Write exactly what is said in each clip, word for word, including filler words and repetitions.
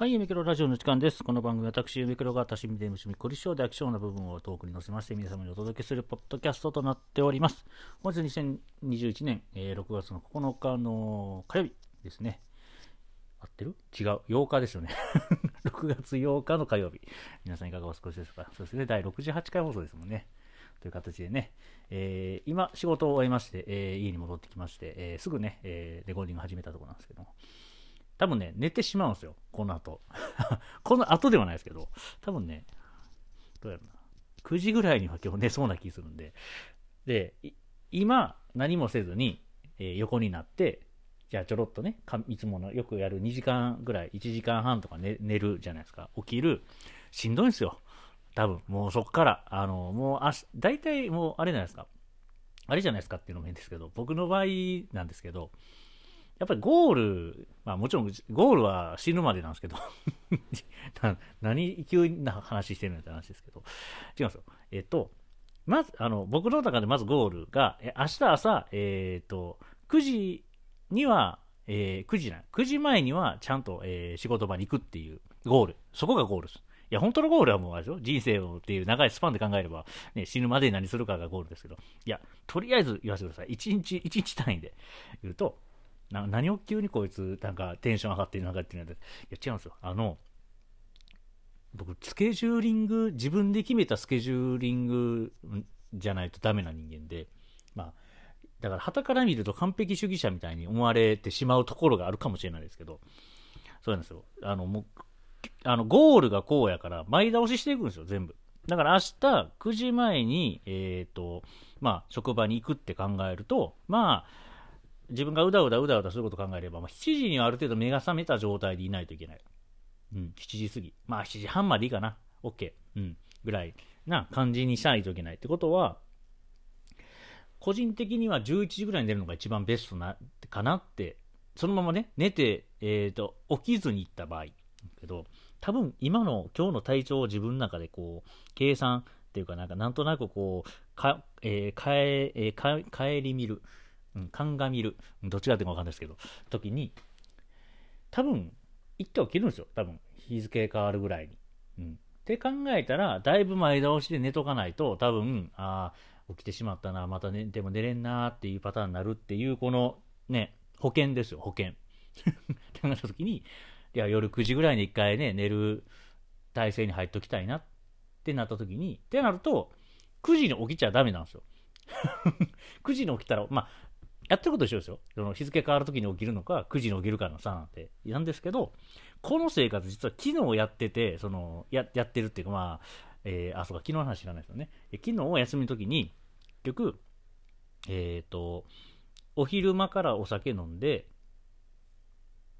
はい、ゆめくろラジオの時間です。この番組は私、ゆめくろが多趣味で趣味、凝り性で飽き性な部分をトークに載せまして、皆様にお届けするポッドキャストとなっております。本日にせんにじゅういちねん、えー、ろくがつのここのかの火曜日ですね。合ってる？違う。ようかですよね。ろくがつようかの火曜日。皆さんいかがお過ごしですか？そうですね、だいろくじゅうはちかい放送ですもんね。という形でね、えー、今仕事を終えまして、えー、家に戻ってきまして、えー、すぐね、えー、レコーディング始めたところなんですけども、多分ね、寝てしまうんですよ、この後。この後ではないですけど、多分ね、どうやろうな、くじぐらいには今日寝そうな気するんで、で、今、何もせずに、えー、横になって、じゃあちょろっとね、いつものよくやるにじかんぐらい、いちじかんはんとか 寝, 寝るじゃないですか、起きる、しんどいんですよ。多分もうそこから、あのもうあ大体もうあれじゃないですか、あれじゃないですかっていうのもいいんですけど、僕の場合なんですけど、やっぱりゴール、まあもちろんゴールは死ぬまでなんですけど、何急な話してるのって話ですけど、違うんですよ。えっと、まずあの僕の中でまずゴールが、え明日朝、えー、っとくじには、えー、くじじゃない、くじまえにはちゃんと、えー、仕事場に行くっていうゴール、そこがゴールです。いや、本当のゴールはもうあれでしょ、人生をっていう長いスパンで考えれば、ね、死ぬまでに何するかがゴールですけど、いや、とりあえず言わせてください。一日、一日単位で言うと、な何を急にこいつ、なんかテンション上がってるのかっていうのは、いや、違うんですよ。あの、僕、スケジューリング、自分で決めたスケジューリングじゃないとダメな人間で、まあ、だから、傍から見ると完璧主義者みたいに思われてしまうところがあるかもしれないですけど、そうなんですよ。あの、もう、あのゴールがこうやから前倒ししていくんですよ、全部。だから明日くじまえに、えーとまあ、職場に行くって考えると、まあ、自分がうだうだうだうだすることを考えれば、まあ、しちじにはある程度目が覚めた状態でいないといけない、うん、しちじ過ぎ、まあ、しちじはんまでいいかな、 OK、うん、ぐらいな感じにしないといけないってことは、個人的にはじゅういちじぐらいに出るのが一番ベストなかなって。そのままね、寝て、えーと、起きずに行った場合けど、多分今の今日の体調を自分の中でこう計算っていうか、なんかなんとなくこうか、えー、かええー、か帰り見る、うん、鑑みる、どっちがってか分かんないですけど、時に多分行って起きるんですよ、多分日付変わるぐらいに、うん、って考えたらだいぶ前倒しで寝とかないと、多分あ起きてしまったな、また寝ても寝れんなっていうパターンになるっていう、このね、保険ですよ、保険。って考えた時に、いや、夜くじぐらいにいっかいね、寝る体勢に入っときたいなってなった時に、ってなるとくじに起きちゃダメなんですよ。くじに起きたら、まあやってること一緒ですよ、その日付変わる時に起きるのかくじに起きるかの差なんてなんですけど、この生活実は昨日やってて、その や, やってるっていうか、まあ、えー、あ、そうか、昨日の話知らないですよね。昨日休みの時に結局、えっとお昼間からお酒飲んで、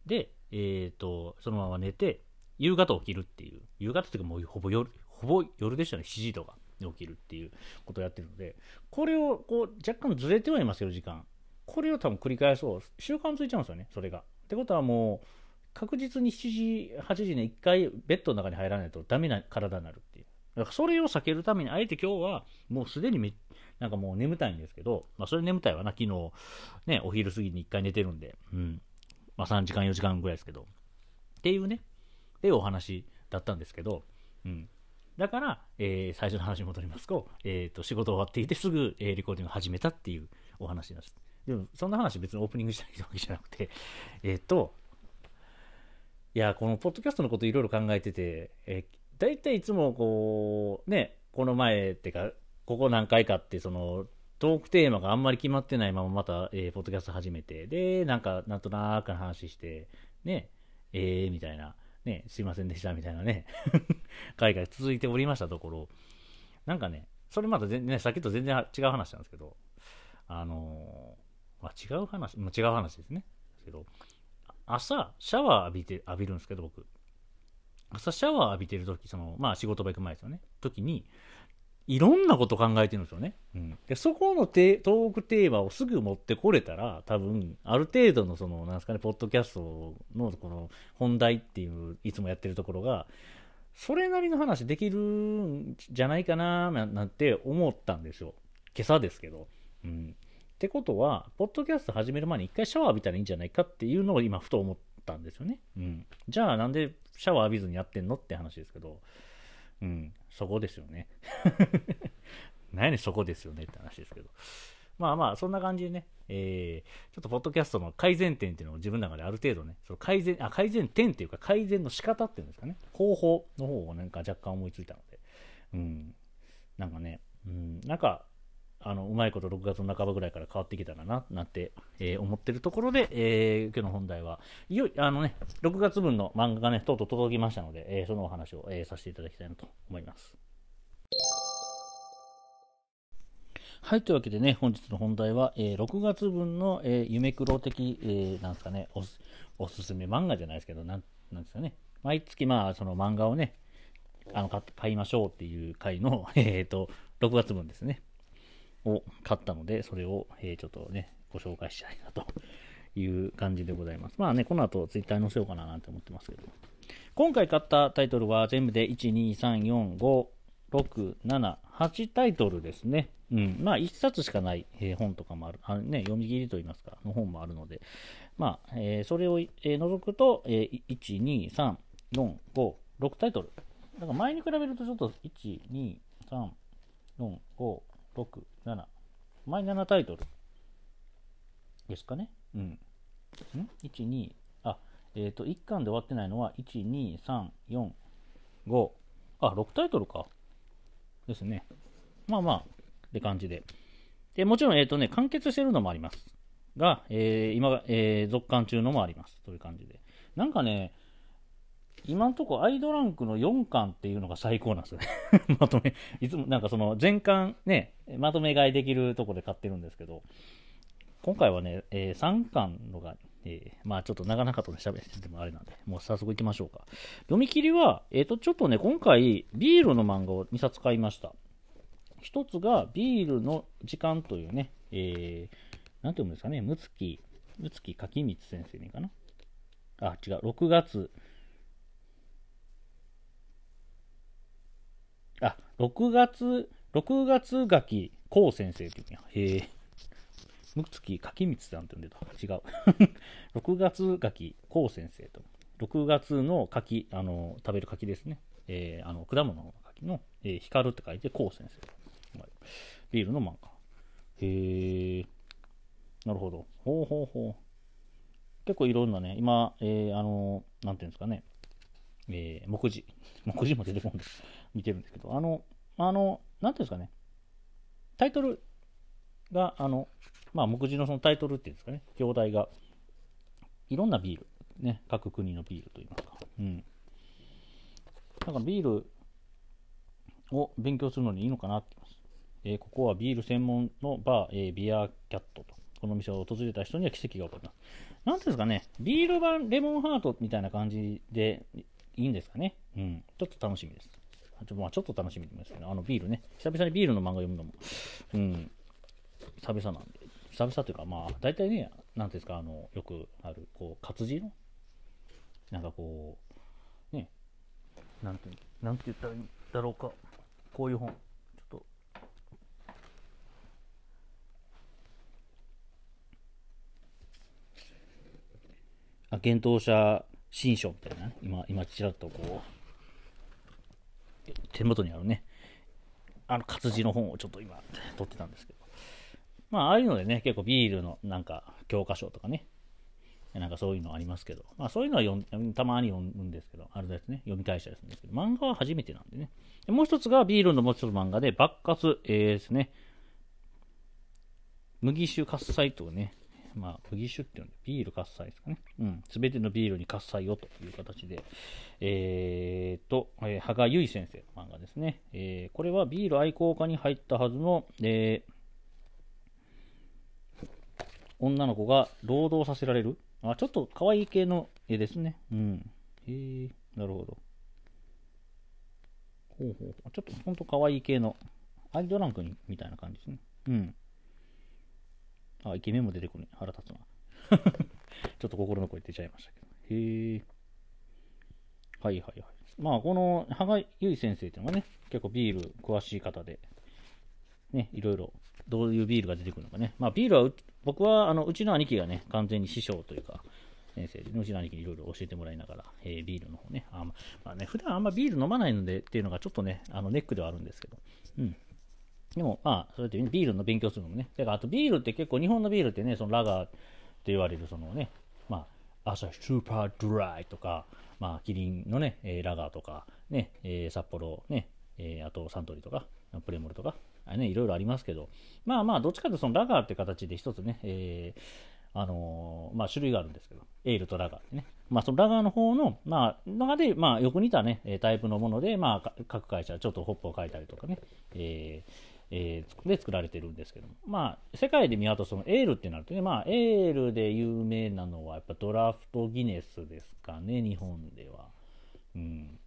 でえーと、そのまま寝て、夕方起きるっていう、夕方っていうか、もうほぼ夜、ほぼ夜でしたね、しちじとかに起きるっていうことをやってるので、これをこう若干ずれてはいますけど、時間、これを多分繰り返そう、習慣ついちゃうんですよね、それが。ってことはもう、確実にしちじ、はちじにいっかい、ベッドの中に入らないと、ダメな体になるっていう。だからそれを避けるために、あえて今日は、もうすでにめ、なんかもう眠たいんですけど、まあ、それ眠たいわな、昨日、ね、お昼過ぎにいっかい寝てるんで。うん、まあ、さんじかんよじかんぐらいですけどっていうね、っていうお話だったんですけど、うん、だから、えー、最初の話に戻りますと、えー、と仕事終わっていてすぐ、えー、レコーディング始めたっていうお話なんです。でもそんな話別にオープニングしたいわけじゃなくて、えー、といや、このポッドキャストのこといろいろ考えてて、えー、だいたいいつもこうね、この前ってかここ何回かってそのトークテーマがあんまり決まってないまままた、えー、ポッドキャスト始めて、で、なんか、なんとなーく話して、ね、えー、みたいな、ね、すいませんでした、みたいなね、海外続いておりましたところ、なんかね、それまた全、ね、さっきと全然違う話なんですけど、あのー、まあ、違う話、まあ、違う話ですね。ですけど、朝、シャワー浴びて、浴びるんですけど、僕、朝シャワー浴びてるとき、その、まあ、仕事場行く前ですよね、時に、いろんなこと考えてるんですよね。うん、でそこのテトークテーマをすぐ持ってこれたら、多分ある程度のそのなんですかね、ポッドキャストのこの本題っていういつもやってるところがそれなりの話できるんじゃないかななんて思ったんですよ。今朝ですけど。うん、ってことはポッドキャスト始める前に一回シャワー浴びたらいいんじゃないかっていうのを今ふと思っったんですよね、うん、じゃあなんでシャワー浴びずにやってんのって話ですけど、うん、そこですよね何やねんそこですよねって話ですけど、まあまあそんな感じでね、えー、ちょっとポッドキャストの改善点っていうのを自分の中である程度ね、その改善あ改善点っていうか改善の仕方っていうんですかね、方法の方をなんか若干思いついたので、うん、なんかね、うん、なんかあのうまいことろくがつの半ばぐらいから変わってきたらななんて、えー、思ってるところで、えー、今日の本題はいよいあのねろくがつぶんの漫画がねとうとう届きましたので、えー、そのお話を、えー、させていただきたいなと思います。はい、というわけでね、本日の本題は、えー、ろくがつぶんの、えー、ゆめくろ的、えー、なんですかね、おす、おすすめ漫画じゃないですけど、なん、なんですかね、毎月まあその漫画をねあの 買, 買いましょうっていう回の、えー、とろくがつぶんですねを買ったので、それを、えー、ちょっとねご紹介したいなという感じでございます。まあね、この後ツイッターに載せようかななんて思ってますけど、今回買ったタイトルは全部でいち、に、さん、よん、ご、ろく、なな、はちタイトルですね。うん、まあいっさつしかない、えー、本とかもある、あの、ね、読み切りといいますかの本もあるので、まあ、えー、それを、えー、除くと、えー、いち、に、さん、よん、ご、ろくタイトルだから、前に比べるとちょっといち、に、さん、よん、ご、ろく、なな、前ななタイトルですかね。うん。ん ?いち、に、あ、えっと、いっかんで終わってないのは、いち、に、さん、よん、ご、あ、ろくタイトルか。ですね。まあまあ、って感じで。で、もちろん、えっとね、完結してるのもあります。が、えー、今、えー、続刊中のもあります。という感じで。なんかね、今のところアイドランクのよんかんっていうのが最高なんですよねまとめいつもなんかその全巻ねまとめ買いできるところで買ってるんですけど、今回はね、えー、さんかんのが、えー、まあちょっと長々とね喋っててもあれなんで、もう早速いきましょうか。読み切りはえっとちょっとね、今回ビールの漫画をにさつ買いました。ひとつがビールの時間というね、えー、なんていうんですかね、むつきむつきかきみつ先生にかなあ違うろくがつあ、ろくがつ、ろくがつガキ、こう先生って言うへぇ。むつきかきみつさんって呼んでた。違う。ろくがつガキ、こう先生と。ろくがつの柿、あの、食べる柿ですね。えー、あの、果物の柿の、えー、光るって書いて、こう先生。はい、ビールの漫画。へぇ。なるほど。ほうほうほう。結構いろんなね、今、えー、あの、なんていうんですかね。えー、目次、目次も出てこんです。見てるんですけど、あの、あの、なんていうんですかね、タイトルが、あの、まあ、目次のそのタイトルっていうんですかね、表題が、いろんなビール、ね、各国のビールといいますか、うん。だからビールを勉強するのにいいのかなって言います。えー、ここはビール専門のバー、えー、ビアキャットと。この店を訪れた人には奇跡が起こります。なんていうんですかね、ビール版レモンハートみたいな感じで、いいんですかね、うん、ちょっと楽しみです。ちょ,、まあ、ちょっと楽しみですけど、あのビールね、久々にビールの漫画読むのも、うん、久々なんで、久々というか、まあ、大体ね、なんていうんですか、あのよくある、こう、活字の、なんかこう、ね、なんて、なんて言ったらいいんだろうか、こういう本、ちょっと、あ、幻冬舎新書みたいな、ね、今、今ちらっとこう手元にあるね、あの活字の本をちょっと今取ってたんですけど、まあああいうのでね、結構ビールのなんか教科書とかね、なんかそういうのありますけど、まあそういうのは読んたまに読むんですけど、あれですね、読み返したりするんですけど、漫画は初めてなんでね。でもう一つがビールのもう一つ漫画でバッカツ、えー、ですね、麦酒喝采とね。まあ、麦酒っていうのでビール喝采ですかね。うん。すべてのビールに喝采をという形で、えーと、えー、羽賀由衣先生の漫画ですね、えー。これはビール愛好家に入ったはずの、えー、女の子が労働させられる。あ、ちょっと可愛い系の絵ですね。うん。へー、なるほど。ほうほう。ちょっとほんと可愛い系のアイドランクにみたいな感じですね。うん。あ、イケメンも出てこない。腹立つな。ちょっと心の声出ちゃいましたけど。へぇ。はいはいはい。まあ、この、羽賀由衣先生っていうのがね、結構ビール詳しい方で、ね、いろいろ、どういうビールが出てくるのかね。まあ、ビールは、僕は、あの、うちの兄貴がね、完全に師匠というか、先生で、うちの兄貴にいろいろ教えてもらいながら、えー、ビールの方ね、あ、まあね、普段あんまビール飲まないのでっていうのがちょっとね、あのネックではあるんですけど、うん。でも、まあ、そうやってビールの勉強するのもね、だからあとビールって結構、日本のビールってね、そのラガーって言われる、そのね、まあ、アサヒスーパードライとか、まあ、キリンのね、えー、ラガーとか、ね、えー、札幌、ね、えー、あとサントリーとか、プレモルとか、あれね、いろいろありますけど、まあまあ、どっちかというと、そのラガーって形で一つね、えーあのー、まあ、種類があるんですけど、エールとラガーってね、まあ、そのラガーの方の、まあ、中で、まあ、よく似たね、タイプのもので、まあ、各会社、ちょっとホップを変えたりとかね、えーえー、で作られてるんですけども、まあ、世界で見渡すと、エールってなるとね、まあ、エールで有名なのは、やっぱドラフトギネスですかね、日本では。うん、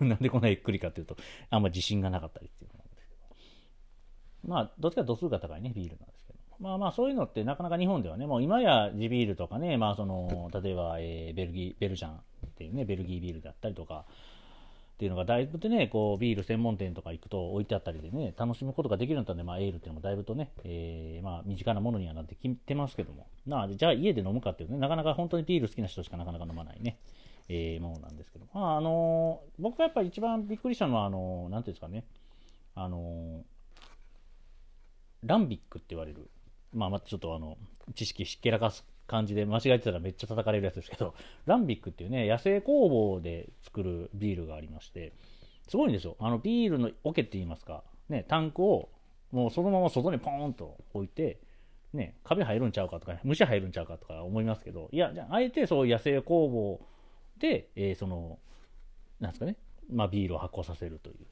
なんでこんなゆっくりかというと、あんま自信がなかったりっていうのなんですけど、まあ、どっちか度数が高いね、ビールなんですけど。まあまあそういうのってなかなか日本ではね、もう今や地ビールとかね、まあその、例えば、えー、ベルギー、ベルジャンっていうね、ベルギービールだったりとかっていうのがだいぶとね、こうビール専門店とか行くと置いてあったりでね、楽しむことができるんだったんで、まあエールっていうのもだいぶとね、えー、まあ身近なものにはなってきてますけども、なじゃあ家で飲むかっていうとね、なかなか本当にビール好きな人しかなかなか飲まないね、えー、ものなんですけど、まああのー、僕がやっぱり一番びっくりしたのは、あのー、なんていうんですかね、あのー、ランビックって言われる、まあ、またちょっとあの知識ひっけらかす感じで間違えてたらめっちゃ叩かれるやつですけど、ランビックっていうね野生工房で作るビールがありまして、すごいんですよ。あのビールの桶って言いますかね、タンクをもうそのまま外にポーンと置いてね、カビ入るんちゃうかとか、ね、虫入るんちゃうかとか思いますけど、いやじゃああえてそういう野生工房で、えー、そのなんですかね、まあ、ビールを発酵させるという、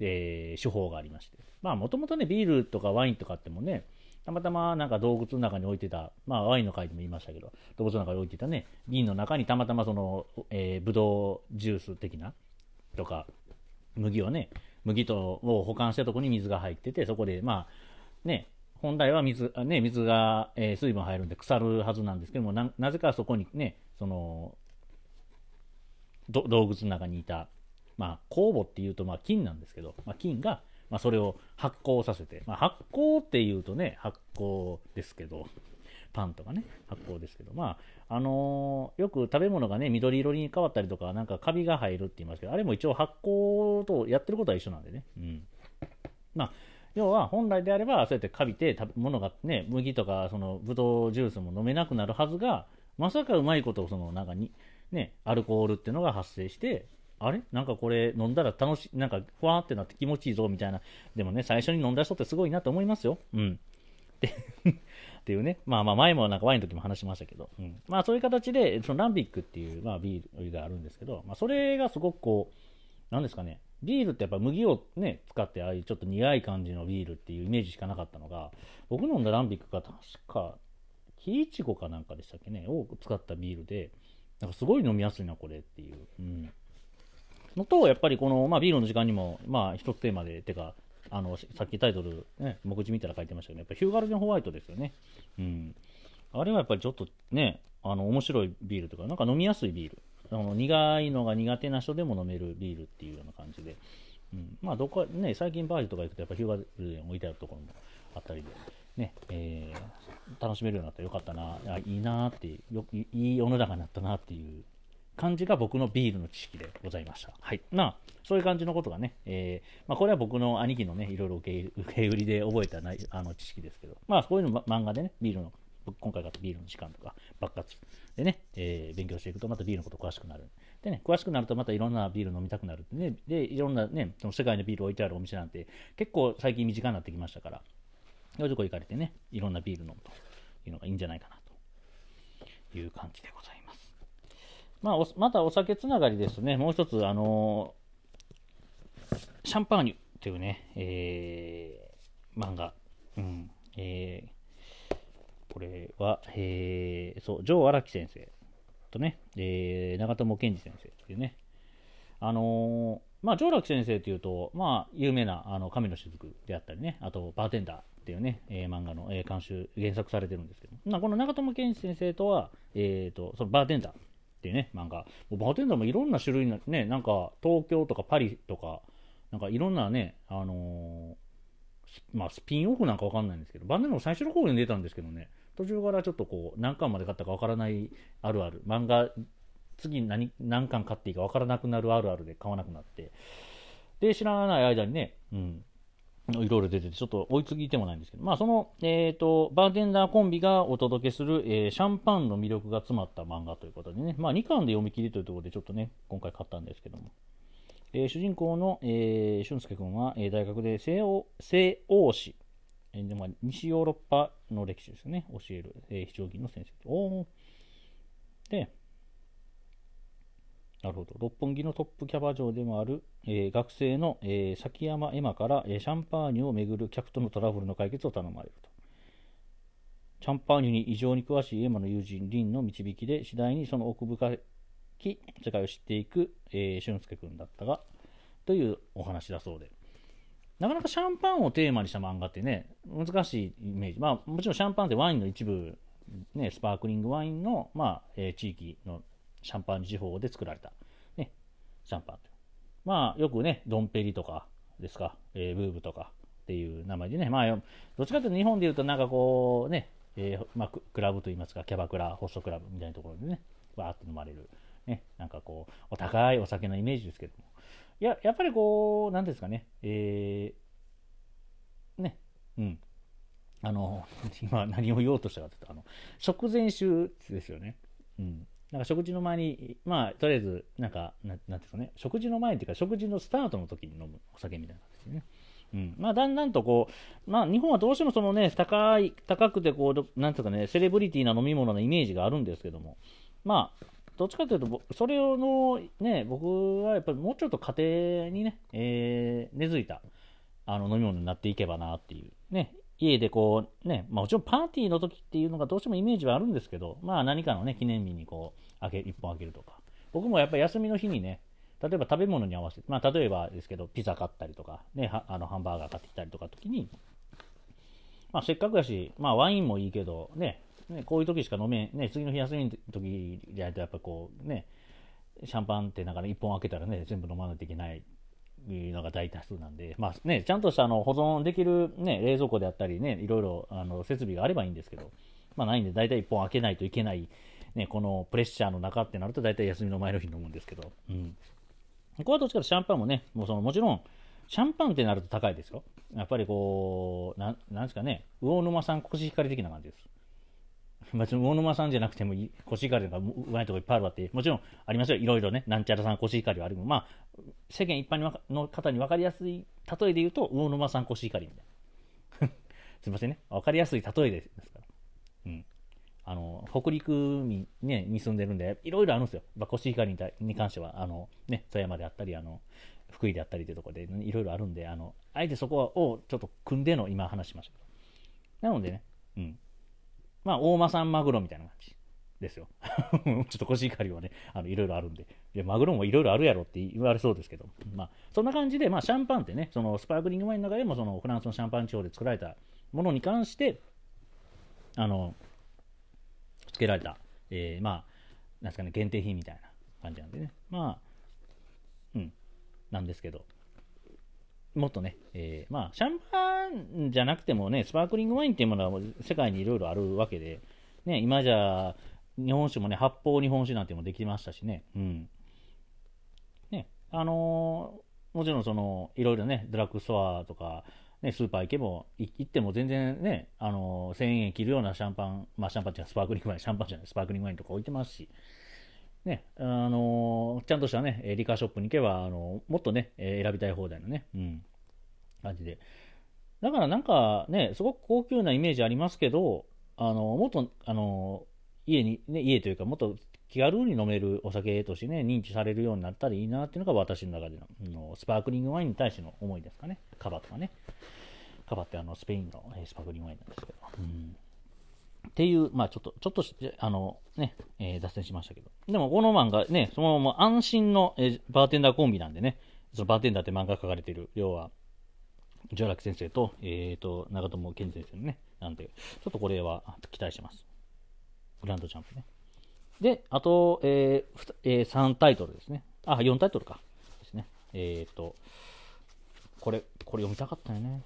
えー、手法がありまして、まあもともとねビールとかワインとかってもね、たまたまなんか洞窟の中に置いてた、まあワインの回でも言いましたけど、洞窟の中に置いてたね、瓶の中にたまたまその、えー、ブドウジュース的なとか、麦をね、麦とを保管したところに水が入ってて、そこでまあね、本来は水、ね、水が、えー、水分入るんで腐るはずなんですけども、な、なぜかそこにね、その、ど洞窟の中にいた、まあ酵母っていうとまあ菌なんですけど、まあ菌が、まあ、それを発酵させて、まあ、発酵っていうとね発酵ですけど、パンとかね発酵ですけど、まああのー、よく食べ物がね緑色に変わったりとか、なんかカビが入るって言いますけど、あれも一応発酵とやってることは一緒なんでね、うん、まあ要は本来であればそうやってカビて食べ物がね、麦とかそのブドウジュースも飲めなくなるはずが、まさかうまいことその中にねアルコールっていうのが発生して、あれなんかこれ飲んだら楽しい、なんかふわーってなって気持ちいいぞみたいな。でもね、最初に飲んだ人ってすごいなと思いますよ。うん。っていうね。まあまあ前もなんかワインの時も話しましたけど。うん、まあそういう形で、そのランビックっていう、まあ、ビールがあるんですけど、まあそれがすごくこう、なんですかね。ビールってやっぱ麦をね、使ってああいうちょっと苦い感じのビールっていうイメージしかなかったのが、僕飲んだランビックが確か、木いちごかなんかでしたっけね、を使ったビールで、なんかすごい飲みやすいなこれっていう。うんのと、やっぱりこの、まあ、ビールの時間にも、まあ、一つテーマで、てか、あの、さっきタイトル、ね、目次見たら書いてましたけど、やっぱヒューガルデンホワイトですよね。うん。あれはやっぱりちょっとね、あの、面白いビールとか、なんか飲みやすいビール。あの苦いのが苦手な人でも飲めるビールっていうような感じで。うん。まあ、どこか、ね、最近バージョンとか行くと、やっぱヒューガルデン置いてあるところもあったりで、ね、えー、楽しめるようになったらよかったな、あいいなっていうよ、いい世の中になったなっていう。感じが僕のビールの知識でございました。はい。まあ、そういう感じのことがね、えー、まあ、これは僕の兄貴のね、いろいろ受け売りで覚えたないあの知識ですけど、まあ、こういうの漫画でね、ビールの、今回買ったビールの時間とか、爆発でね、えー、勉強していくと、またビールのこと詳しくなる。でね、詳しくなると、またいろんなビール飲みたくなるってね、で、いろんなね、その世界のビール置いてあるお店なんて、結構最近身近になってきましたから、そういうとこ行かれてね、いろんなビール飲むというのがいいんじゃないかなという感じでございます。まあ、おまたお酒つながりですね、もう一つ、あのー、シャンパーニュっていうね、えー、漫画、うんえー、これは、えー、そう、城荒木先生とね、えー、長友健二先生っていうね、あのー、まあ、城荒木先生っていうと、まあ、有名なあの神の雫であったりね、あと、バーテンダーっていうね、えー、漫画の、えー、監修、原作されてるんですけど、まあ、この長友健二先生とは、えーと、そのバーテンダー。っていうね、漫画もうバーテンダーもいろんな種類のね、なんか東京とかパリとかなんかいろんなね、あのー、まあ、スピンオフなんか分かんないんですけど、バンダナゴ最初の方に出たんですけどね、途中からちょっとこう何巻まで買ったか分からないあるある、漫画次 何, 何巻買っていいか分からなくなるあるあるで買わなくなって、で知らない間にね、うん、いろいろ出ててちょっと追いついてもないんですけど、まあその、えー、とバーテンダーコンビがお届けする、えー、シャンパンの魅力が詰まった漫画ということでね、まあ、にかんで読み切りというところでちょっとね今回買ったんですけども、えー、主人公の、えー、俊介君は、えー、大学で西欧、西欧史、えーでまあ、西ヨーロッパの歴史ですね、教える、えー、非常勤の先生おで、なるほど、六本木のトップキャバ嬢でもある、えー、学生の、えー、崎山エマから、えー、シャンパーニュを巡る客とのトラブルの解決を頼まれると。シャンパーニュに異常に詳しいエマの友人リンの導きで次第にその奥深い世界を知っていく、えー、俊介くんだったがというお話だそうで、なかなかシャンパンをテーマにした漫画ってね難しいイメージ、まあもちろんシャンパンってワインの一部、ね、スパークリングワインの、まあえー、地域のシャンパン地方で作られた、ね、シャンパンと、まあよくねドンペリとかですか、えー、ブーブとかっていう名前でね、まあどっちかというと日本でいうとなんかこうね、えーまあ、クラブといいますかキャバクラホストクラブみたいなところでねわーっと飲まれるね、なんかこうお高いお酒のイメージですけども、いややっぱりこう何ですかね、えー、ねうんあの今何を言おうとしたかというとあの食前酒ですよね、うん、なんか食事の前にまあとりあえずなんか何ていうんですかね、食事の前っていうか食事のスタートの時に飲むお酒みたいな感じですね。うん、まあだんだんとこう、まあ、日本はどうしてもそのね高い高くてこうなんていうかねセレブリティな飲み物のイメージがあるんですけども、まあどっちかというとそれのね僕はやっぱりもうちょっと家庭にね、えー、根付いたあの飲み物になっていけばなっていうね、家でこうね、まあ、もちろんパーティーの時っていうのがどうしてもイメージはあるんですけど、まあ何かのね記念日にこう開けいっぽん開けるとか、僕もやっぱり休みの日にね例えば食べ物に合わせて、まあ例えばですけどピザ買ったりとかねあのハンバーガー買ってきたりとか時に、まあせっかくやしまあワインもいいけどねね、こういう時しか飲めん、ね、次の日休みの時じゃないとやっぱこうねシャンパンってなんかいっぽん開けたらね全部飲まないといけないのが大多数なんで、まあねちゃんとしたあの保存できる、ね、冷蔵庫であったりねいろいろあの設備があればいいんですけど、まあないんで大体いっぽん開けないといけない、ね、このプレッシャーの中ってなると大体休みの前の日に飲むんですけど、うん、ここはどっちかとシャンパンもね もうそのもちろんシャンパンってなると高いですよ、やっぱりこう な, なんですかね魚沼産コシヒカリ的な感じです。別に魚沼さんじゃなくてもいいコシヒカリとかうまいとこいっぱいあるわってもちろんありますよ、いろいろねなんちゃらさんコシヒカリはある、まあ世間一般の方に分かりやすい例えで言うと魚沼さんコシヒカリみたいなすいませんね分かりやすい例えですから、うん、あの北陸 に,、ね、に住んでるんでいろいろあるんですよ、まあ、コシヒカリに関してはあの、ね、富山であったりあの福井であったりというところでいろいろあるんで あ, のあえてそこをちょっと組んでの今話しましたけど、なのでねうんまあ、大間産マグロみたいな感じですよちょっとコシヒカリはねあのいろいろあるんで、いやマグロもいろいろあるやろって言われそうですけど、まあそんな感じで、まあ、シャンパンってねそのスパークリングワインの中でもそのフランスのシャンパン地方で作られたものに関してあのつけられた、えー、まあなんですかね限定品みたいな感じなんでね、まあうんなんですけど、もっとね、えー、まあシャンパンじゃなくてもねスパークリングワインっていうものは世界にいろいろあるわけで、ね、今じゃ日本酒もね発泡日本酒なんてもできましたしね、うんねあのー、もちろんそのいろいろねドラッグストアとか、ね、スーパー行けば行っても全然ね、あのー、せんえん切るようなシャンパン、まあシャンパンっていうのはスパークリングワインシャンパンじゃないスパークリングワインとか置いてますしね、あのー、ちゃんとしたねリカーショップに行けば、あのー、もっとね、えー、選びたい放題のね、うん、感じで、だからなんかねすごく高級なイメージありますけど、あのー、もっと、あのー、家に、ね、家というかもっと気軽に飲めるお酒としてね認知されるようになったらいいなっていうのが私の中での、あのー、スパークリングワインに対しての思いですかね。カバとかね、カバってあのスペインの、えー、スパークリングワインなんですけど、うんっていう、まあちょっと、ちょっと、あの、ね、えー、脱線しましたけど。でも、この漫画ね、そのまま安心の、えー、バーテンダーコンビなんでね、そのバーテンダーって漫画書かれてる、要は、上楽先生と、えーと、長友健先生のね、なんで、ちょっとこれは期待してます。グランドジャンプね。で、あと、えーえー、さんタイトルですね。あ、よんタイトルか。ですね。えーと、これ、これ読みたかったよね。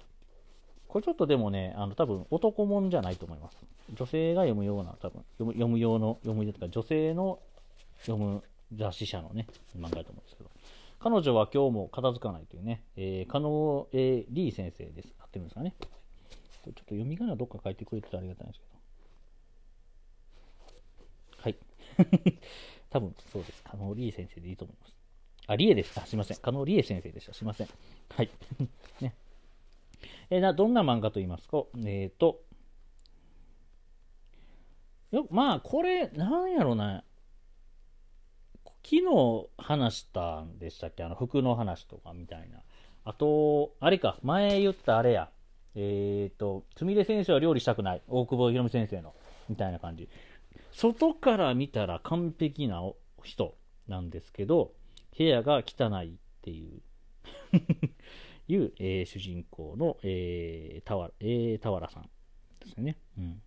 これちょっとでもね、あの多分男もんじゃないと思います。女性が読むような、多分読む、読む用の、読むとか、女性の読む雑誌社のね、漫画だと思うんですけど。彼女は今日も片付かないというね、えー、加納、えー、リー先生です。合ってるんですかね。ちょっと読み仮名どっか書いてくれてたらありがたいんですけど。はい。多分そうです。加納リー先生でいいと思います。あ、リエです。あ、すいません。加納リエ先生でした。すいません。はい。ね。えー、などんな漫画と言いますか。えっ、ー、と、よまあ、これ、なんやろな。昨日話したんでしたっけ、あの服の話とかみたいな。あと、あれか、前言ったあれや、えっ、ー、と、つみれ先生は料理したくない、大久保博美先生の、みたいな感じ。外から見たら完璧な人なんですけど、部屋が汚いっていう、いう、えー、主人公の、えー、たわ、えー、田原さんですね。うん。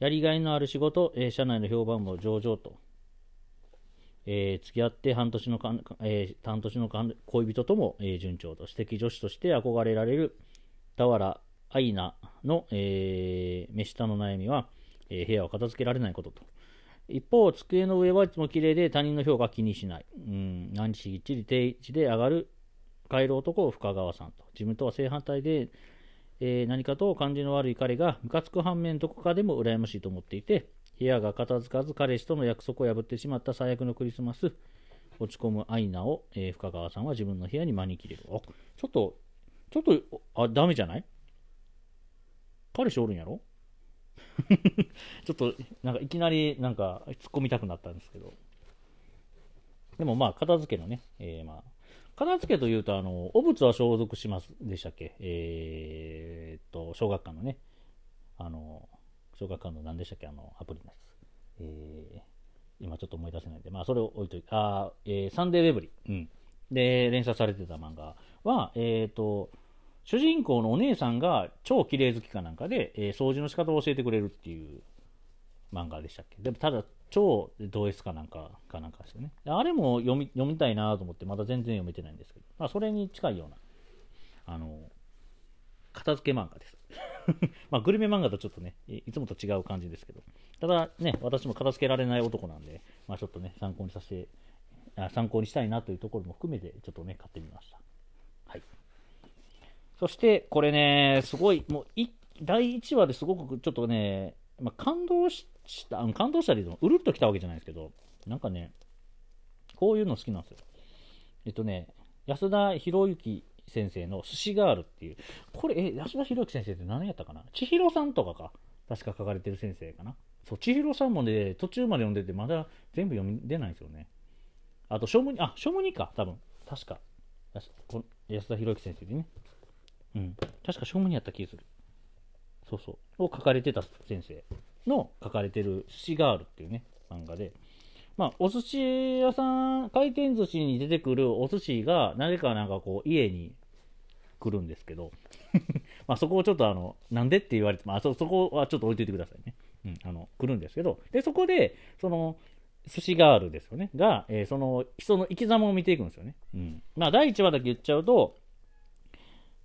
やりがいのある仕事、えー、社内の評判も上々と。えー、付き合って半年のかん、えー、半年のかん恋人とも、えー、順調と、私的女子として憧れられる田原愛菜の、えー、目下の悩みは、えー、部屋を片付けられないことと。一方、机の上はいつも綺麗で他人の評価気にしない、うん、何しぎっちり定位置で上がる帰る男深川さんと、自分とは正反対で、えー、何かと感じの悪い彼がムカつく反面どこかでも羨ましいと思っていて、部屋が片付かず彼氏との約束を破ってしまった最悪のクリスマス。落ち込むアイナを、えー、深川さんは自分の部屋に招き入れる。あ、ちょっとちょっとあダメじゃない？彼氏おるんやろ？ちょっとなんかいきなりなんか突っ込みたくなったんですけど。でもまあ片付けのね、えー、まあ片付けというとあのお物は消毒しますでしたっけ？えー、っと小学館のねあの。小学館の何でしたっけ、あのアプリのやつ、えー、今ちょっと思い出せないんで、まあそれを置いといて、あ、えー、サンデーウェブリー、うん、で連載されてた漫画は、えーと、主人公のお姉さんが超綺麗好きかなんかで、えー、掃除の仕方を教えてくれるっていう漫画でしたっけ。でもただ超ド S かなんかかなんかですよね。あれも読み、読みたいなと思ってまだ全然読めてないんですけど、まあ、それに近いようなあの片付け漫画です。まあグルメ漫画とちょっとね、いつもと違う感じですけど、ただね、私も片付けられない男なんで、まあちょっとね、参考にさせて、あ、参考にしたいなというところも含めて、ちょっとね、買ってみました。はい。そして、これね、すごい、もうい、だいいちわですごくちょっとね、まあ、感動した、感動したり、うるっときたわけじゃないですけど、なんかね、こういうの好きなんですよ。えっとね、安田博之先生の寿司ガールっていう、これ、え、安田博之先生って何やったかな、千尋さんとかか、確か書かれてる先生かな。そう、千尋さんもね、途中まで読んでて、まだ全部読んでないんですよね。あと、しょむに、あ、しょむにか、多分確か。安田博之先生でね。うん、確かしょむにやった気がする。そうそう。を書かれてた先生の書かれてる寿司ガールっていうね、漫画で。まあ、お寿司屋さん、回転寿司に出てくるお寿司が、なぜかなんかこう、家に来るんですけど、まあそこをちょっとあの、なんでって言われても、あ、そ、そこはちょっと置いといてくださいね。うん、あの、来るんですけど、で、そこで、その、寿司ガールですよね、が、えー、その、人の生き様を見ていくんですよね。うん。まあ、だいいちわだけ言っちゃうと、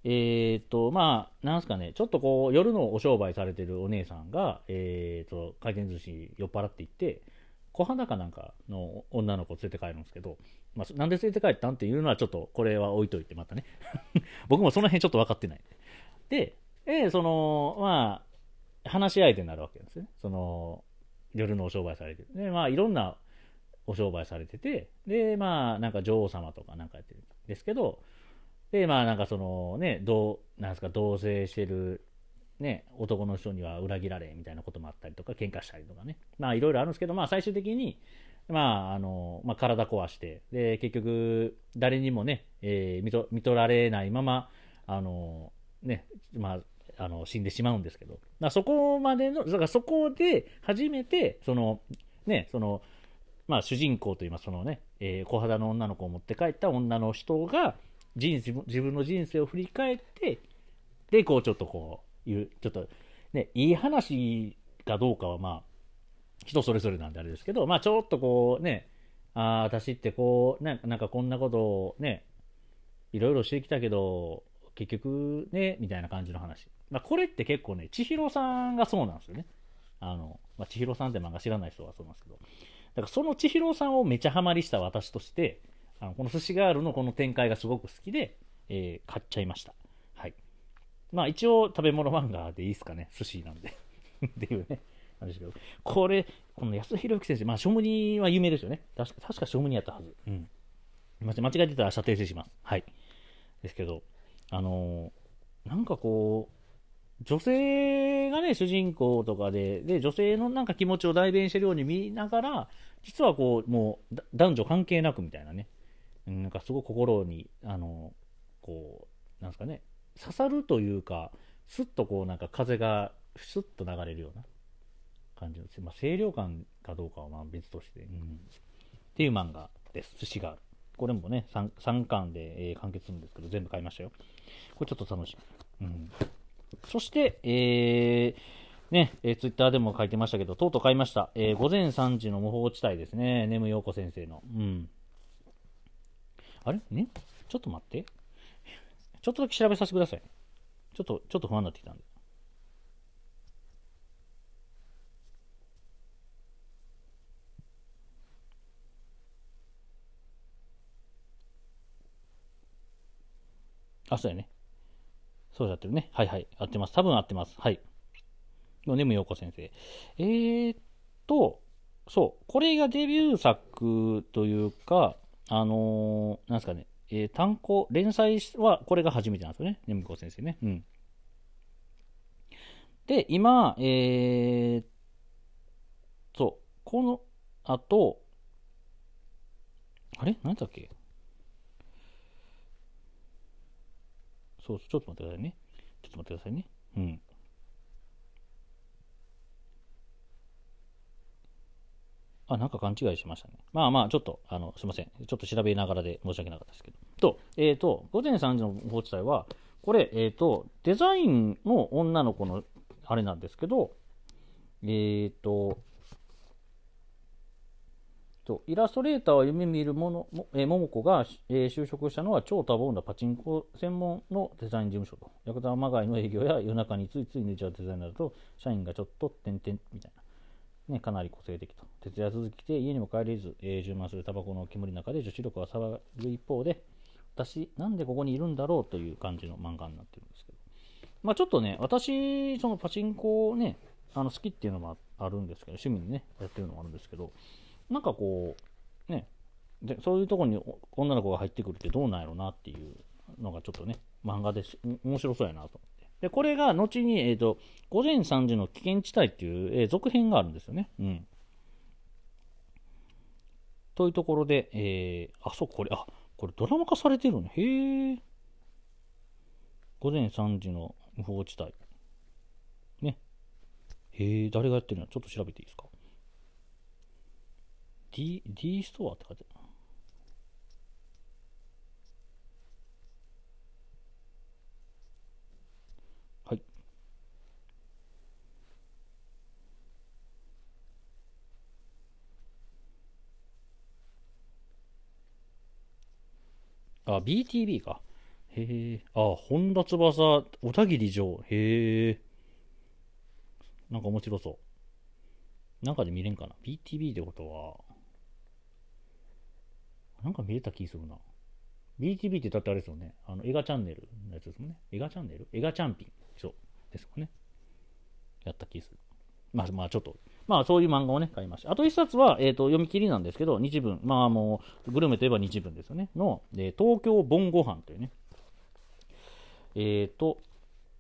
えー、っと、まあ、なんすかね、ちょっとこう、夜のお商売されてるお姉さんが、えー、っと、回転寿司酔っ払っていって、小裸なんかの女の子を連れて帰るんですけど、まあ、なんで連れて帰ったんっていうのはちょっとこれは置いといてまたね僕もその辺ちょっと分かってないで、えー、そのまあ話し相手になるわけなんですね。その夜のお商売されてで、まあいろんなお商売されてて、でまあなんか女王様とかなんかやってるんですけど、でまあなんかそのね、どうなんですか、同棲してるね、男の人には裏切られみたいなこともあったりとか、喧嘩したりとかね、まあいろいろあるんですけど、まあ最終的に、まああのまあ、体壊してで、結局誰にもね、えー、見と、見取られないままあの、ね、まあ、あの死んでしまうんですけど、まあ、そこまでの、だからそこで初めてその、ね、そのまあ、主人公といいますその、ね、えー、小肌の女の子を持って帰った女の人が人生、自分の人生を振り返ってで、こうちょっとこういうちょっとね、いい話かどうかはまあ人それぞれなんであれですけど、まあちょっとこうね、あ、私ってこう、ね、なんかこんなことをねいろいろしてきたけど、結局ねみたいな感じの話、まあ、これって結構ね千尋さんがそうなんですよね。あの、まあ、千尋さんって漫画知らない人はそうなんですけど、だからその千尋さんをめちゃハマりした私として、あのこの寿司ガールのこの展開がすごく好きで、えー、買っちゃいました。はい、まあ一応食べ物漫画でいいですかね、寿司なんでっていうねなんですけど、これこの安田博之先生、まあショムニは有名ですよね。確か、確かショムニやったはず、うん、間違えてたら明日訂正します。はいですけど、あのー、なんかこう女性がね主人公とか で, で女性のなんか気持ちを代弁してるように見ながら、実はこうもう男女関係なくみたいなね、なんかすごく心にあのー、こうなんですかね、刺さるというか、スッとこうなんか風がスッと流れるような感じの、まあ、清涼感かどうかはまあ別として、うん、っていう漫画です。寿司ガール。これもね 3, さんかんで、えー、完結するんですけど、全部買いましたよ。これちょっと楽しみ、うん、そして、えーねえー、ツイッターでも書いてましたけど、とうとう買いました、えー、ごぜんさんじの無法地帯ですね、ネム陽子先生の、うん、あれね、ちょっと待ってちょっとだけ調べさせてください。ちょっとちょっと不安になってきたんで、あ、そうやね。そうやってるね。はいはい。合ってます。多分合ってます。はい。のねむようこ先生。えーっと、そう。これがデビュー作というか、あのー、なんですかね。えー、単行、連載はこれが初めてなんですよね。ねむようこ先生ね。うん。で、今、えー、そう。この後、あれ何だっけ、そう、ちょっと待ってくださいね。ちょっと待ってくださいね。うん。あ、なんか勘違いしましたね。まあまあ、ちょっと、あの、すいません。ちょっと調べながらで申し訳なかったですけど。と、えっ、ー、と、ごぜんさんじの放置隊は、これ、えっ、ー、と、デザインの女の子の、あれなんですけど、えっ、ー、と、イラストレーターは夢見るものも、えー、桃子が、えー、就職したのは超多忙なパチンコ専門のデザイン事務所と、ヤクザまがいの営業や夜中についつい寝ちゃうデザイナーと、社員がちょっと点々みたいな、ね、かなり個性的と、徹夜続きで家にも帰れず、えー、充満するタバコの煙の中で女子力は騒ぐ一方で、私なんでここにいるんだろうという感じの漫画になってるんですけど、まあちょっとね、私そのパチンコをね、あの好きっていうのもあるんですけど、趣味にねやってるのもあるんですけど、なんかこうね、でそういうところに女の子が入ってくるってどうなんやろうなっていうのがちょっとね、漫画で面白そうやなと思って。で、これが後に、えーと、ごぜんさんじの危険地帯っていう、えー、続編があるんですよね。うん。というところで、えー、あ、そう、これ、あ、これドラマ化されてるね。へー。ごぜんさんじの無法地帯。ね。へー、誰がやってるの？ちょっと調べていいですか？D, D ストアって書いてある。はい。あ、ビーティービー か。へえ。あ、本田翼、小田切城。へえ。なんか面白そう。なんかで見れんかな。ビーティービー ってことは。なんか見れた気するな。ビーティービー ってだってあれですよね。あの、映画チャンネルのやつですもんね。映画チャンネル？映画チャンピン。そう。ですもんね。やった気する。まあまあちょっと。まあそういう漫画をね、買いました。あと一冊は、えっと、読み切りなんですけど、日文。まあもう、グルメといえば日文ですよね。の、えー、東京盆ご飯というね。えっ、ー、と、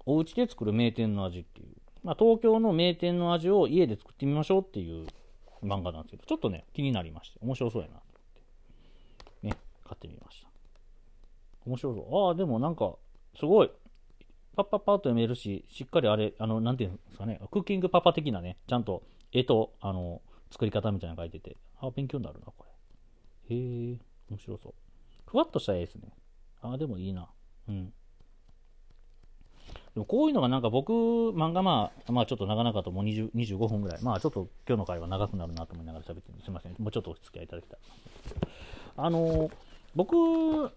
お家で作る名店の味っていう。まあ東京の名店の味を家で作ってみましょうっていう漫画なんですけど、ちょっとね、気になりまして。面白そうやな。買ってみました。面白そう。ああ、でもなんか、すごい、パッパッパッと読めるし、しっかりあれ、あの、なんていうんですかね、クッキングパパ的なね、ちゃんと絵と、あの、作り方みたいなの書いてて、ああ、勉強になるな、これ。へえ、面白そう。ふわっとした絵ですね。ああ、でもいいな。うん。でもこういうのがなんか僕、漫画まあ、まあちょっと長々ともうにじゅう にじゅうごふんぐらい、まあちょっと今日の回は長くなるなと思いながら喋ってるんで、すいません。もうちょっとお付き合いいただきたい。あのー、僕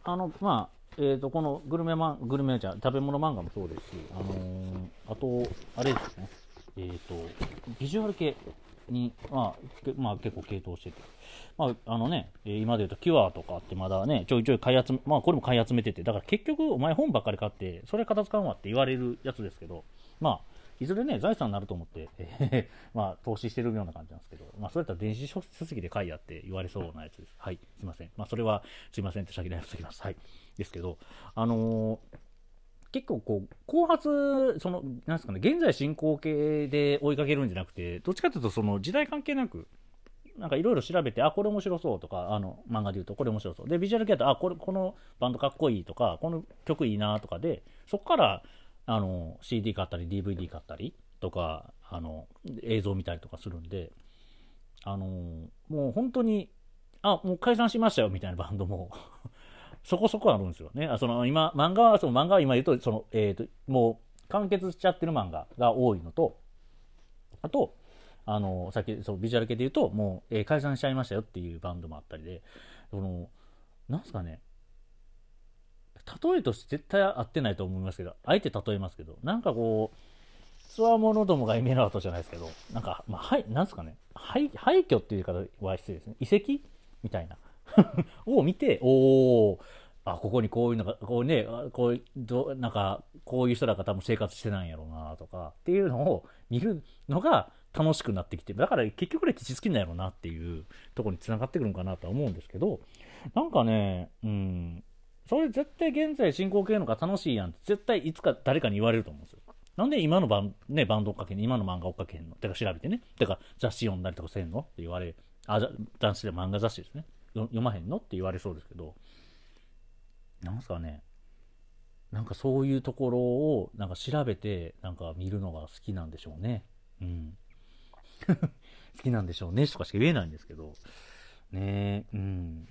あのまえーと、このグルメマン、グルメじゃ食べ物漫画もそうですし、あのー、あと、あれですね、えーと、ビジュアル系に、まあ、まあ、結構系統してて、まあ、あのね、今で言うとキュアとかってまだね、ちょいちょい買い集め、まあ、これも買い集めてて、だから結局、お前本ばっかり買って、それ片付かんわって言われるやつですけど、まあ、いずれね、財産になると思って、えー、まあ、投資してるような感じなんですけど、まあ、それだったら電子書籍で買いやって言われそうなやつです。はい、すいません。まあ、それは、すいませんって先にやっておきます。はい。ですけど、あのー、結構こう、後発、その、なんですかね、現在進行形で追いかけるんじゃなくて、どっちかというと、その、時代関係なく、なんかいろいろ調べて、あ、これ面白そうとか、あの、漫画で言うと、これ面白そう。で、ビジュアル系だと、あ、これ、このバンドかっこいいとか、この曲いいなとかで、そこから、あの シーディー 買ったり ディーブイディー 買ったりとか、あの映像見たりとかするんで、あのもう本当に、あ、もう解散しましたよみたいなバンドもそこそこあるんですよね。あ、その今漫画はその漫画は今言うとその、えー、ともう完結しちゃってる漫画が多いのと、あとあのさっきそのビジュアル系で言うともう、えー、解散しちゃいましたよっていうバンドもあったりで、そのなんすかね、例えとして絶対合ってないと思いますけど、あえて例えますけど、なんかこうつわものどもがイメラートじゃないですけど、なんかまあ、はい、なんですかね、廃廃墟っていう言い方は失礼ですね、遺跡みたいなを見て、おお、あ、ここにこういうのがこうね、こうどなんかこういう人らが多分生活してないんやろうなとかっていうのを見るのが楽しくなってきて、だから結局これ基地好きなんやろうなっていうところに繋がってくるのかなとは思うんですけど、なんかね、うん。それ絶対現在進行形のが楽しいやんって絶対いつか誰かに言われると思うんですよ。なんで今のバン、ね、バンド追っかけんの、今の漫画追っかけんの、てか調べてね、てか雑誌読んだりとかせんのって言われ、あ、雑誌で漫画雑誌ですね、読まへんのって言われそうですけど、なんすかね、なんかそういうところをなんか調べてなんか見るのが好きなんでしょうね。うん。好きなんでしょうねとかしか言えないんですけど、ねえ、うん。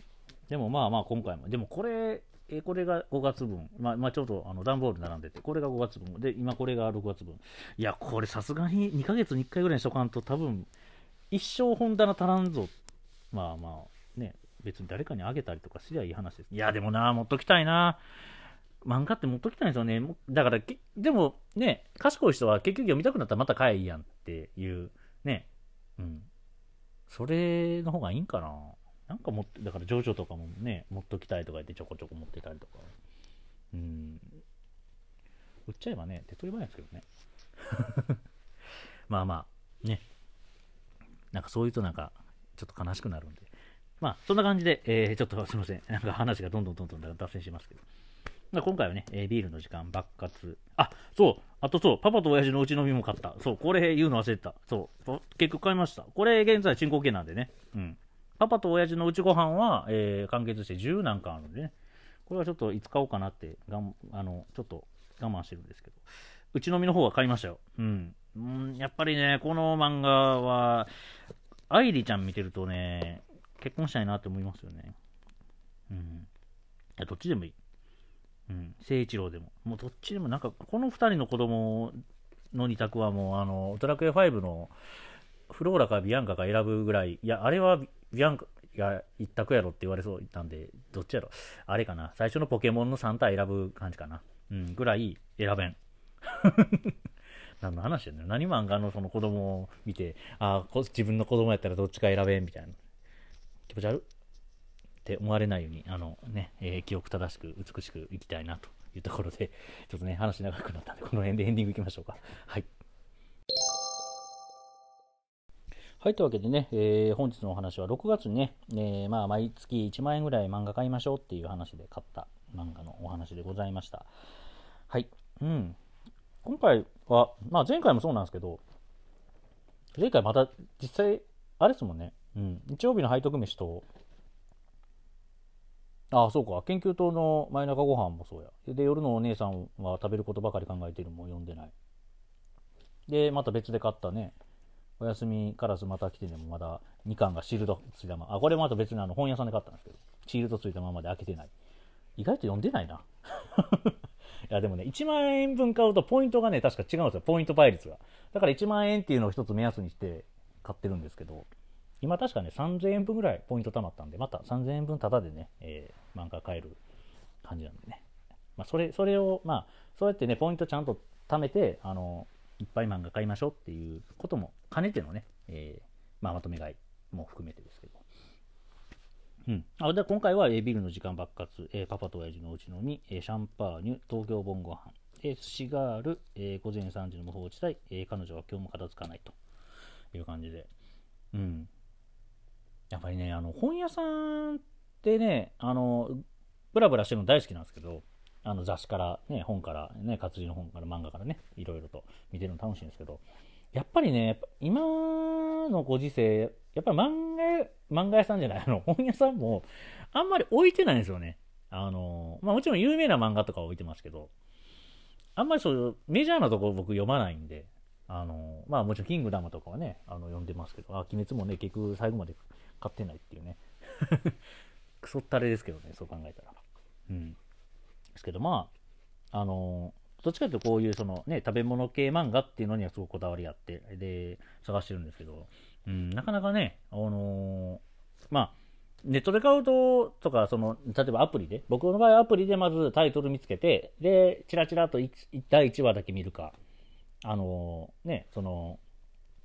でもまあまあ今回も、でもこれ、えこれがごがつぶん、まあ、まあちょっとあの段ボール並んでて、これがごがつぶんで、今これがろくがつぶん、いやこれさすがににかげつにいっかいぐらいにしとかんと多分一生本棚足らんぞ。まあまあね、別に誰かにあげたりとかすりゃいい話です。いやでもな、持っときたいな、漫画って持っときたいんですよね。だからけでもね、賢い人は結局読みたくなったらまた買えいいやんっていうね、うん、それの方がいいんかな。なんか持って、だからジョジョとかもね、持っときたいとか言ってちょこちょこ持ってたりとか、うん、売っちゃえばね手っ取り早いんですけどねまあまあね、なんかそういうとなんかちょっと悲しくなるんで、まあそんな感じで、えー、ちょっとすいません、なんか話がどんどんどんどん脱線しますけど、まあ、今回はね、えー、ビールの時間爆発。あ、そう、あとそう、パパと親父のうち飲みも買った。そう、これ言うの忘れてた。そう、結局買いました。これ現在進行形なんでね、うん、パパと親父のうちご飯は、えー、完結してじゅう何巻あるんでね、これはちょっといつ買おうかなってがん、あの、ちょっと我慢してるんですけど、うちのみの方は買いましたよ。うん。うん、やっぱりね、この漫画は、愛理ちゃん見てるとね、結婚したいなって思いますよね。うん。いや、どっちでもいい。うん。聖一郎でも。もうどっちでも、なんか、このふたりの子供のにたくはもう、あの、ドラクエファイブのフローラかビアンカか選ぶぐらい、いや、あれは、ビアンカが一択やろって言われそうなんで、どっちやろ、あれかな、最初のポケモンのさん体選ぶ感じかな、うん、ぐらい選べん何の話やねん、何漫画のその子供を見て、ああ自分の子供やったらどっちか選べんみたいな気持ち悪って思われないように、あのね、えー、記憶正しく美しくいきたいなというところで、ちょっとね話長くなったんでこの辺でエンディングいきましょうか。はいはい、というわけでね、えー、本日のお話はろくがつにね、えー、まあ毎月いちまんえんぐらい漫画買いましょうっていう話で買った漫画のお話でございました。はい。うん。今回は、まあ前回もそうなんですけど、前回また実際、あれですもんね、うん、日曜日の背徳飯と、ああ、そうか、研究棟の真夜中ご飯もそうや。で、夜のお姉さんは食べることばかり考えてるも読んでない。で、また別で買ったね。おやすみカラスまた来てでもまだにかんがシールドついたまま。あ、これまた別にあの本屋さんで買ったんですけど、シールドついたままで開けてない。意外と読んでないな。いやでもね、いちまんえんぶん買うとポイントがね、確か違うんですよ。ポイント倍率が。だからいちまんえんっていうのを一つ目安にして買ってるんですけど、今確かね、さんぜんえんぶんぐらいポイント貯まったんで、またさんぜんえんぶんタダでね、えー、漫画買える感じなんでね。まあ、それそれをまあそうやってねポイントちゃんと貯めてあのいっぱい漫画買いましょうっていうことも兼ねてのね、えーまあ、まとめ買いも含めてですけど、うん、あで今回は、えー、ビールの時間爆発、えー、パパと親父のおうちのみ、えー、シャンパーニュ、東京盆ご飯、えー、寿司ガール、えー、午前さんじの無法地帯、えー、彼女は今日も片付かないという感じで、うん、やっぱりねあの本屋さんってねあのブラブラしてるの大好きなんですけど、あの雑誌から、ね、本から、ね、活字の本から漫画からねいろいろと見てるの楽しいんですけど、やっぱりねやっぱ今のご時世やっぱり漫画漫画屋さんじゃないあの本屋さんもあんまり置いてないんですよね。あの、まあ、もちろん有名な漫画とかは置いてますけど、あんまりそういうメジャーなところ僕読まないんで、あのまあもちろんキングダムとかはねあの読んでますけど、あ鬼滅もね結局最後まで買ってないっていうねクソったれですけどね、そう考えたら、うんですけど、まああのどっちかというとこういうその、ね、食べ物系漫画っていうのにはすごくこだわりあってで探してるんですけど、うん、なかなかね、あのー、まあ、ネットで買うととかその例えばアプリで、僕の場合はアプリでまずタイトル見つけてでチラチラとだいいちわだけ見るか、あのーね、その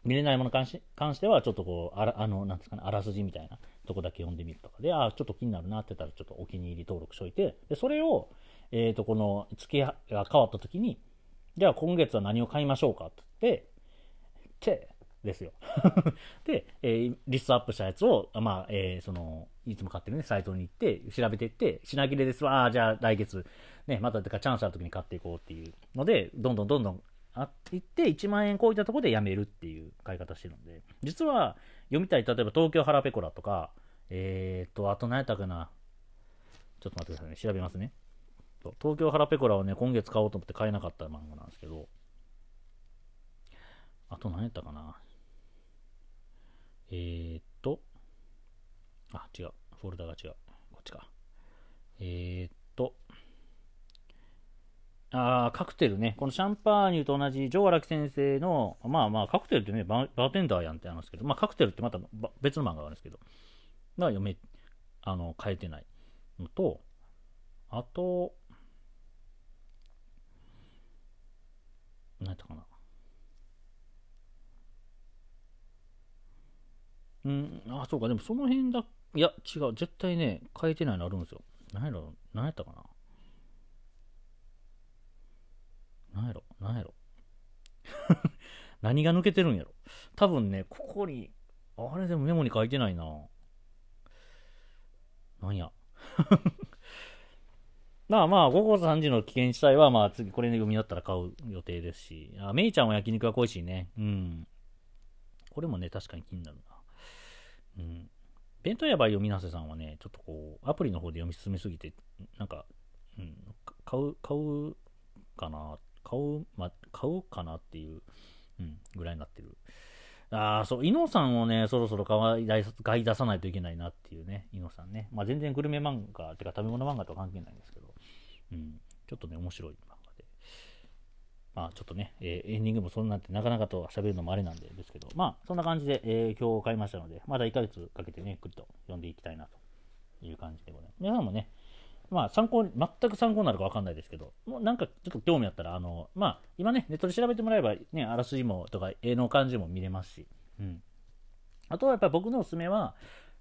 見れないものに関し、関してはちょっとこう あ, らあのなんですかねあらすじみたいなとこだけ読んでみるとかで、あちょっと気になるなってたらちょっとお気に入り登録しといて、でそれをえーとこの月が変わった時にじゃあ今月は何を買いましょうかって言ってですよで、えー、リストアップしたやつを、まあえー、そのいつも買ってる、ね、サイトに行って調べていって品切れですわじゃあ来月、ね、まただからチャンスある時に買っていこうっていうのでどんどんどんどんあ行っていちまんえん超えたところでやめるっていう買い方してるんで、実は読みたい例えば東京ハラペコラとか、えーとあと何やったかな、ちょっと待ってくださいね調べますね。東京ハラペコラをね今月買おうと思って買えなかった漫画なんですけど、あと何やったかな、えー、っとあ違うフォルダが違うこっちか、えー、っとあカクテルね、このシャンパーニュと同じ城荒木先生のまあまあカクテルってねバーテンダーやんってなんですけど、まあカクテルってまた別の漫画があるんですけど、まあ読めあの変えてないのと、あと何やったかな、うんあそうかでもその辺だいや違う絶対ね変えてないのあるんですよ。何やろ何やったかな何やろ何やろ何が抜けてるんやろ、多分ねここにあれでもメモに書いてないな、なんやまあまあごごさんじの危険地帯はまあ次これね読みだったら買う予定ですし、あメイちゃんは焼肉が恋しいね、うんこれもね確かに気になるな、うん弁当屋バイオミナセさんはねちょっとこうアプリの方で読み進めすぎてなんか、うん、買う買うかな買う、ま、買おうかなっていう、うん、ぐらいになってる。ああそう伊野さんをねそろそろ買い出さないといけないなっていうね、伊野さんね、まあ、全然グルメ漫画ってか食べ物漫画とは関係ないんですけど、うん、ちょっとね面白い漫画で、まあちょっとね、えー、エンディングもそんなんてなかなかと喋るのもあれなんでですけど、まあそんな感じで、えー、今日買いましたのでまだいっかげつかけてねゆっくりと読んでいきたいなという感じでございます。皆さんもねまあ、参考全く参考になるか分かんないですけど、もうなんかちょっと興味あったらあの、まあ、今ねネットで調べてもらえば、ね、あらすじもとか絵の感じも見れますし、うん、あとはやっぱり僕のおすすめは、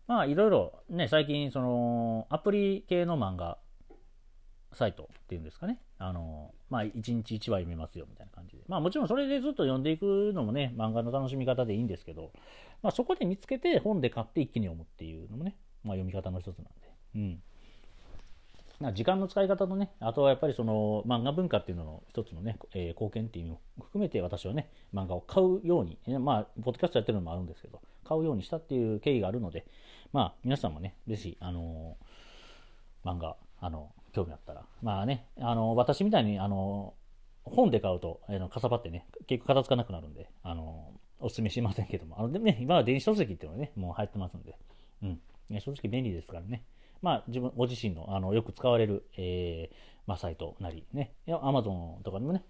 まあ、いろいろ、ね、最近そのアプリ系の漫画サイトっていうんですかね、あの、まあ、いちにちいちわ読めますよみたいな感じで、まあ、もちろんそれでずっと読んでいくのもね漫画の楽しみ方でいいんですけど、まあ、そこで見つけて本で買って一気に読むっていうのもね、まあ、読み方の一つなんで、うん時間の使い方とね、あとはやっぱりその漫画文化っていうのの一つのね、えー、貢献っていう意味を含めて私はね漫画を買うように、まあポッドキャストやってるのもあるんですけど買うようにしたっていう経緯があるので、まあ皆さんもねぜひあのー、漫画あの興味あったらまあねあのー、私みたいにあのー、本で買うと、えー、のかさばってね結局片付かなくなるんであのー、おすすめしませんけども、あのでもね今は電子書籍っていうのはねもう流行ってますんで、うん、ね、正直便利ですからね。まあ、自分ご自身 の, あのよく使われる、えーまあ、サイトなりね、Amazon とかにもね、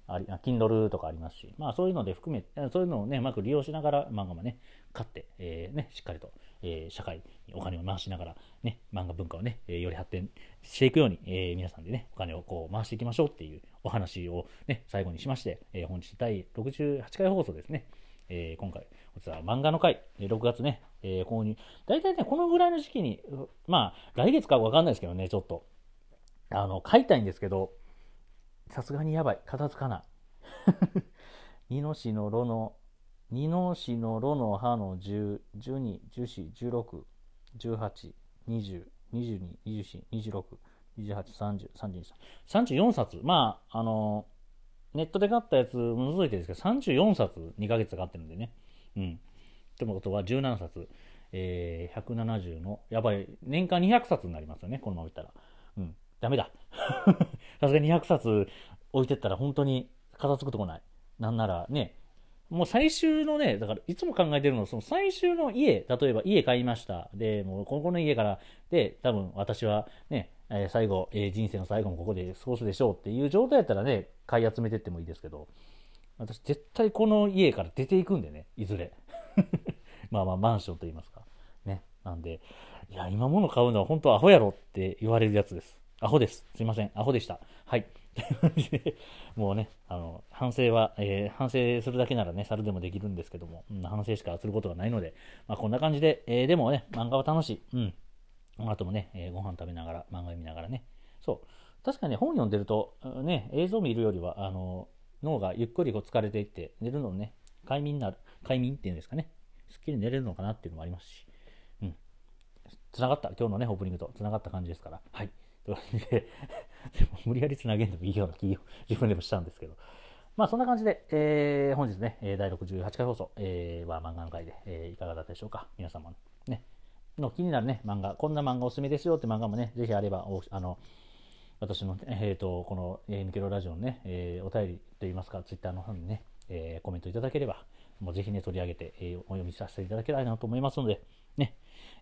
Kindle とかありますし、まあ、そういうので含め、そういうのをね、うまく利用しながら漫画もね、買って、えーね、しっかりと、えー、社会にお金を回しながら、ね、漫画文化をね、より発展していくように、えー、皆さんでね、お金をこう回していきましょうっていうお話を、ね、最後にしまして、えー、本日だいろくじゅうはちかい放送ですね。えー、今回、こちら漫画の回、ろくがつね、えー、購入。大体ね、このぐらいの時期に、まあ、来月かわかんないですけどね、ちょっと。あの、買いたいんですけど、さすがにやばい。片付かない。二の四のロの、二の四のロの歯のじゅう、じゅうに、じゅうよん、じゅうろく、じゅうはち、にじゅう、にじゅうに、にじゅうよん、にじゅうろく、にじゅうはち、さんじゅう、さんじゅうに、さんじゅうよんさつ。まあ、あの、ネットで買ったやつも除いてですけど、さんじゅうよんさつにかげつ買ってるんでね。うん。ってことはじゅうななさつ、えー、ひゃくななじゅうの、やばい、年間にひゃくさつになりますよね、このままいったら。うん。ダメだ。さすがににひゃくさつ置いてったら本当に片付くとこない。なんならね、もう最終のね、だからいつも考えてるのは、その最終の家、例えば家買いました。で、もうここの家から、で、多分私はね、えー、最後、えー、人生の最後もここで過ごすでしょうっていう状態やったらね、買い集めてってもいいですけど、私絶対この家から出ていくんでね、いずれ。まあまあマンションと言いますか。ね。なんで、いや、今物買うのは本当アホやろって言われるやつです。アホです。すいません。アホでした。はい。もうね、あの、反省は、えー、反省するだけならね、猿でもできるんですけども、うん、反省しかすることがないので、まあ、こんな感じで、えー、でもね、漫画は楽しい。うん。この後もね、えー、ご飯食べながら、漫画見ながらね。そう。確かにね、本読んでると、ね、映像見るよりは、あの、脳がゆっくりこう疲れていって、寝るのね、快眠になる、快眠っていうんですかね、すっきり寝れるのかなっていうのもありますし、うん。つながった、今日のね、オープニングとつながった感じですから、はい。ででも無理やりつなげんでもいいような気を自分でもしたんですけど、まあそんな感じで、えー、本日ねだいろくじゅうはちかい放送、えー、は漫画の回で、えー、いかがだったでしょうか。皆様のねの気になるね漫画、こんな漫画おすすめですよって漫画もね、ぜひあれば、あの私の、えー、とこのゆめくろラジオのね、えー、お便りといいますか、ツイッターの方にね、えー、コメントいただければ、もうぜひね取り上げて、えー、お読みさせていただきたいなと思いますのでね。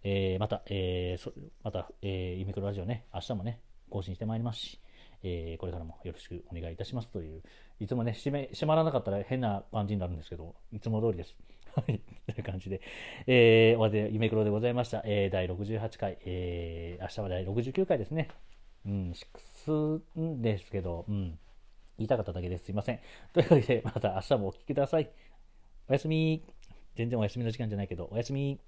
えー、また、えー、また、えー、ゆめくろラジオね、明日もね、更新してまいりますし、えー、これからもよろしくお願いいたしますという、いつもね、締め、締まらなかったら変な感じになるんですけど、いつも通りです。はい、という感じで、えー、お相手ゆめくろでございました。えー、だいろくじゅうはちかい、えー、明日はだいろくじゅうきゅうかいですね。うん、ろくですけど、うん、言いたかっただけです。すいません。というわけで、また明日もお聞きください。おやすみ。全然お休みの時間じゃないけど、おやすみ。